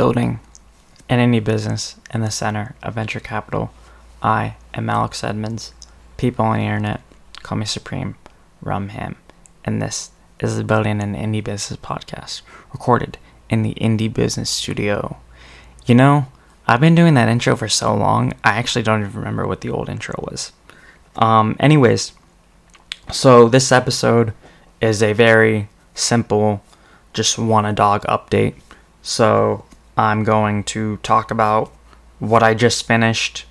building and any business in the center of venture capital. I am Alex Edmonds. People on the internet call me Supreme Rumham, and this is the Building an Indie Business podcast, recorded in the Indie Business Studio. You know, I've been doing that intro for so long, I actually don't even remember what the old intro was. Anyways, so this episode is a very simple, just want a dog update. So I'm going to talk about what I just finished,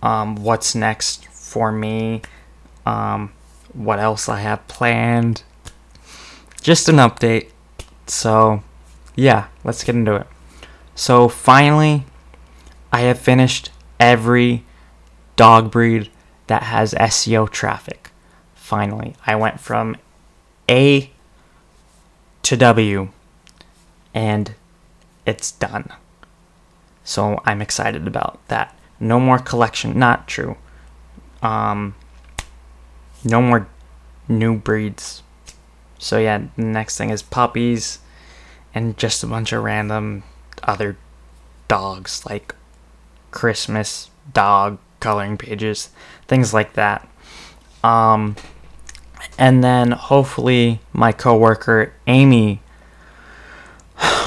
what's next for me, what else I have planned, just an update. So yeah, let's get into it. So finally, I have finished every dog breed that has SEO traffic. Finally, I went from A to W, and it's done. So I'm excited about that. No more collection, not true. No more new breeds. So yeah, the next thing is puppies and just a bunch of random other dogs, like Christmas dog coloring pages, things like that. And then hopefully my coworker Amy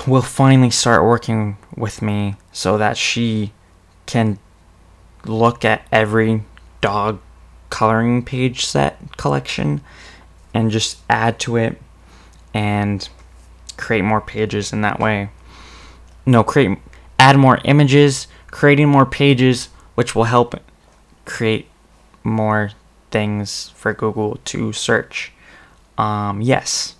will finally start working with me so that she can look at every dog coloring page set collection and just add to it and create more pages in that way. No, add more images, creating more pages, which will help create more things for Google to search. Yes.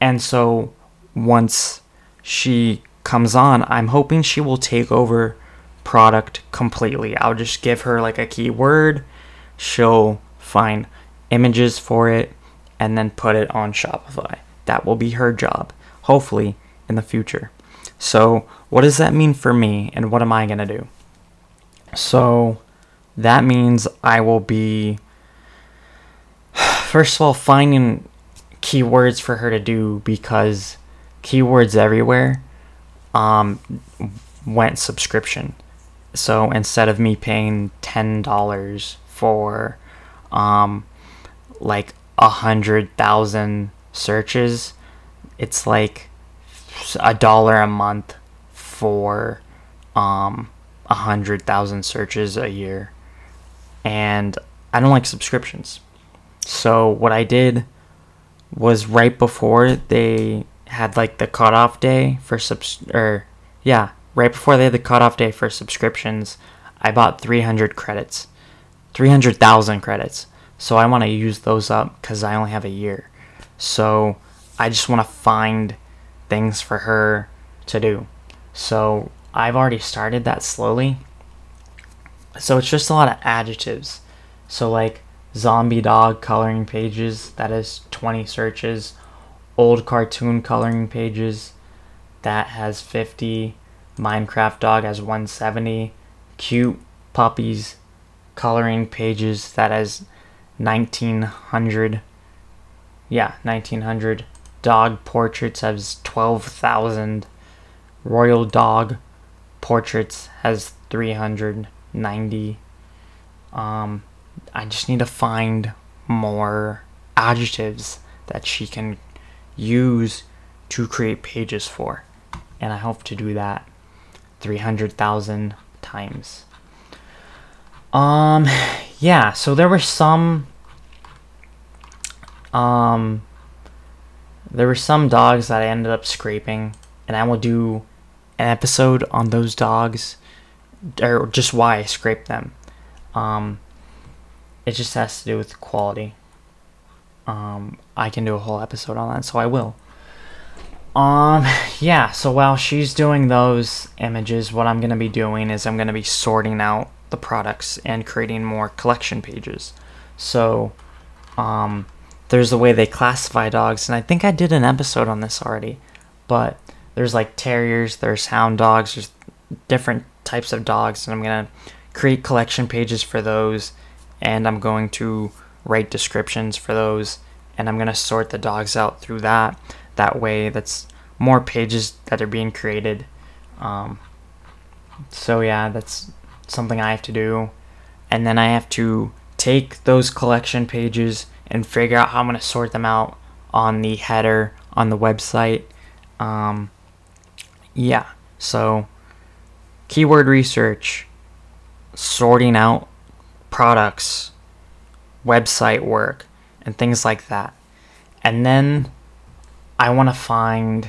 And so once she comes on, I'm hoping she will take over product completely. I'll just give her like a keyword. She'll find images for it and then put it on Shopify. That will be her job, hopefully, in the future. So what does that mean for me, and what am I going to do? So that means I will be, first of all, finding keywords for her to do, because Keywords Everywhere went subscription. So instead of me paying $10 for 100,000 searches, it's like $1 a month for 100,000 searches a year. And I don't like subscriptions. So what I did was, right before they had like the cutoff day for subscriptions, I bought 300,000 credits. So I want to use those up because I only have a year. So I just want to find things for her to do. So I've already started that slowly. So it's just a lot of adjectives. So like zombie dog coloring pages, that is 20 searches. Old cartoon coloring pages, that has 50. Minecraft dog has 170. Cute puppies coloring pages, that has 1900. Yeah, 1900. Dog portraits has 12,000. Royal dog portraits has 390. I just need to find more adjectives that she can use to create pages for, and I hope to do that 300,000 times. Yeah, so there were some dogs that I ended up scraping, and I will do an episode on those dogs, or just why I scraped them. It just has to do with quality. I can do a whole episode on that, so I will. Yeah, so while she's doing those images, what I'm going to be doing is I'm going to be sorting out the products and creating more collection pages. So, there's a way they classify dogs, and I think I did an episode on this already, but there's like terriers, there's hound dogs, there's different types of dogs, and I'm going to create collection pages for those, and I'm going to write descriptions for those, and I'm going to sort the dogs out through that way. That's more pages that are being created. So yeah, that's something I have to do. And then I have to take those collection pages and figure out how I'm going to sort them out on the header on the website. Yeah, so keyword research, sorting out products, website work, and things like that. And then I want to find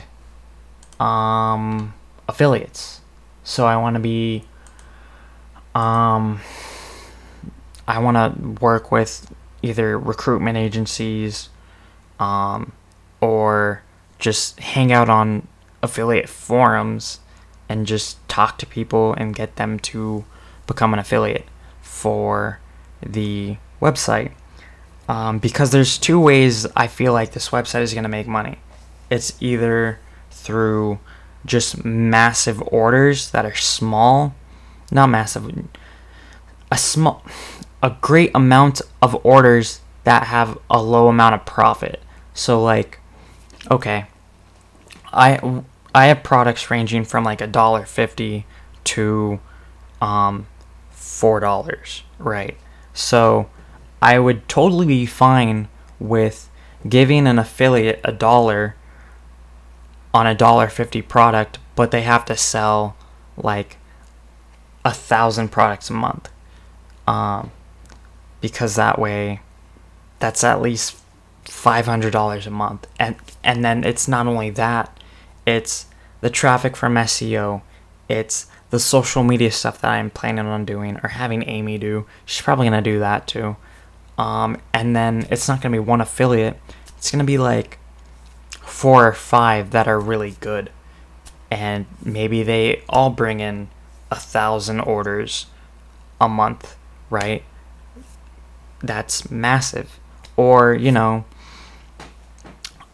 affiliates. So I want to be, I want to work with either recruitment agencies, or just hang out on affiliate forums and just talk to people and get them to become an affiliate for the website. Because there's two ways I feel like this website is going to make money. It's either through just massive orders that are small, not massive, a great amount of orders that have a low amount of profit. So like, okay, I have products ranging from like $1.50 to $4, right? So I would totally be fine with giving an affiliate $1 on a $1.50 product, but they have to sell like 1,000 products a month, because that way, that's at least $500 a month, and then it's not only that, it's the traffic from SEO, it's the social media stuff that I'm planning on doing or having Amy do. She's probably gonna do that too, and then it's not gonna be one affiliate. It's gonna be like 4 or 5 that are really good, and maybe they all bring in 1,000 orders a month, right? That's massive. Or, you know,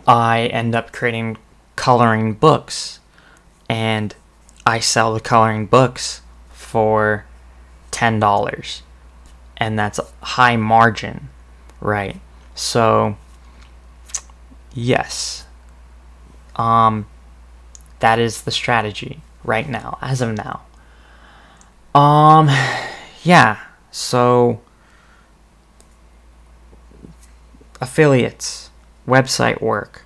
I end up creating coloring books and I sell the coloring books for $10, and that's high margin, right? So yes, that is the strategy right now, as of now. Yeah, so affiliates, website work,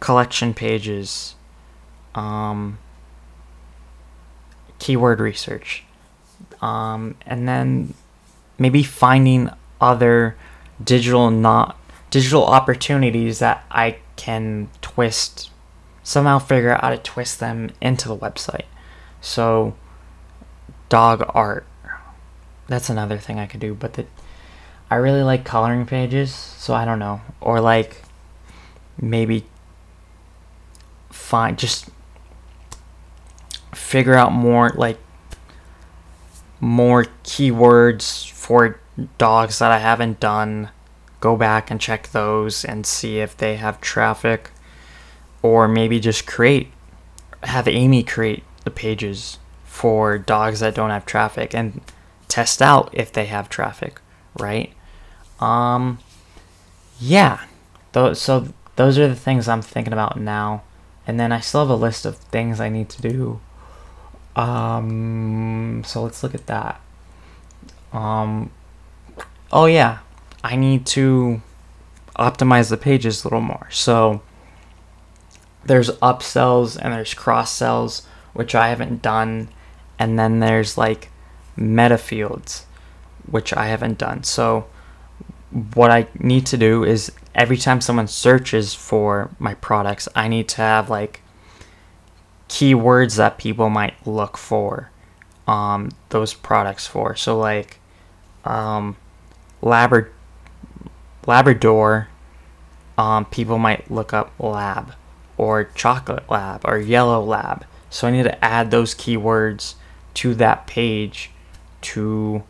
collection pages, keyword research, and then maybe finding other digital opportunities that I can twist, somehow figure out how to twist them into the website. So dog art, that's another thing I could do, but I really like coloring pages, so I don't know. Or like maybe just figure out more keywords for dogs that I haven't done. Go back and check those and see if they have traffic. Or maybe just have Amy create the pages for dogs that don't have traffic and test out if they have traffic, right? Yeah, so those are the things I'm thinking about now. And then I still have a list of things I need to do. So let's look at that. Oh yeah, I need to optimize the pages a little more. So there's upsells and there's cross sells, which I haven't done. And then there's like meta fields, which I haven't done. So what I need to do is every time someone searches for my products, I need to have like keywords that people might look for those products for. So like Labrador, people might look up lab, or chocolate lab, or yellow lab. So I need to add those keywords to that page to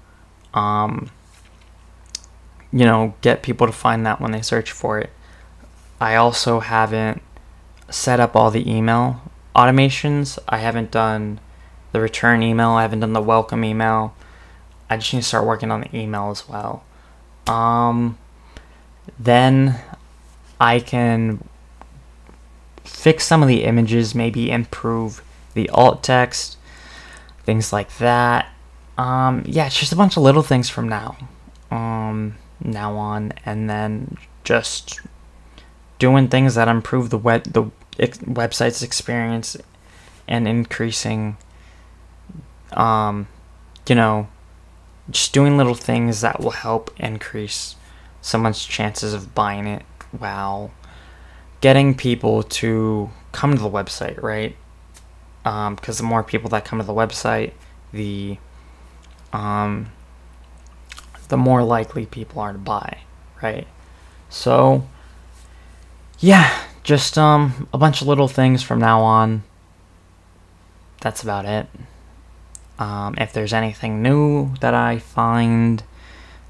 you know, get people to find that when they search for it. I also haven't set up all the email automations. I haven't done the return email. I haven't done the welcome email. I just need to start working on the email as well. Then I can fix some of the images, maybe improve the alt text, things like that. Yeah, it's just a bunch of little things from now on, and then just doing things that improve the website's experience and increasing, just doing little things that will help increase someone's chances of buying it while getting people to come to the website, right? Because the more people that come to the website, the more likely people are to buy, right? So, yeah, just a bunch of little things from now on. That's about it. If there's anything new that I find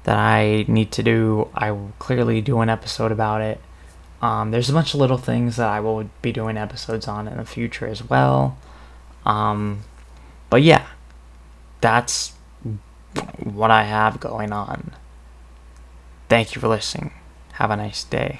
that I need to do, I will clearly do an episode about it. There's a bunch of little things that I will be doing episodes on in the future as well. But yeah, that's what I have going on. Thank you for listening. Have a nice day.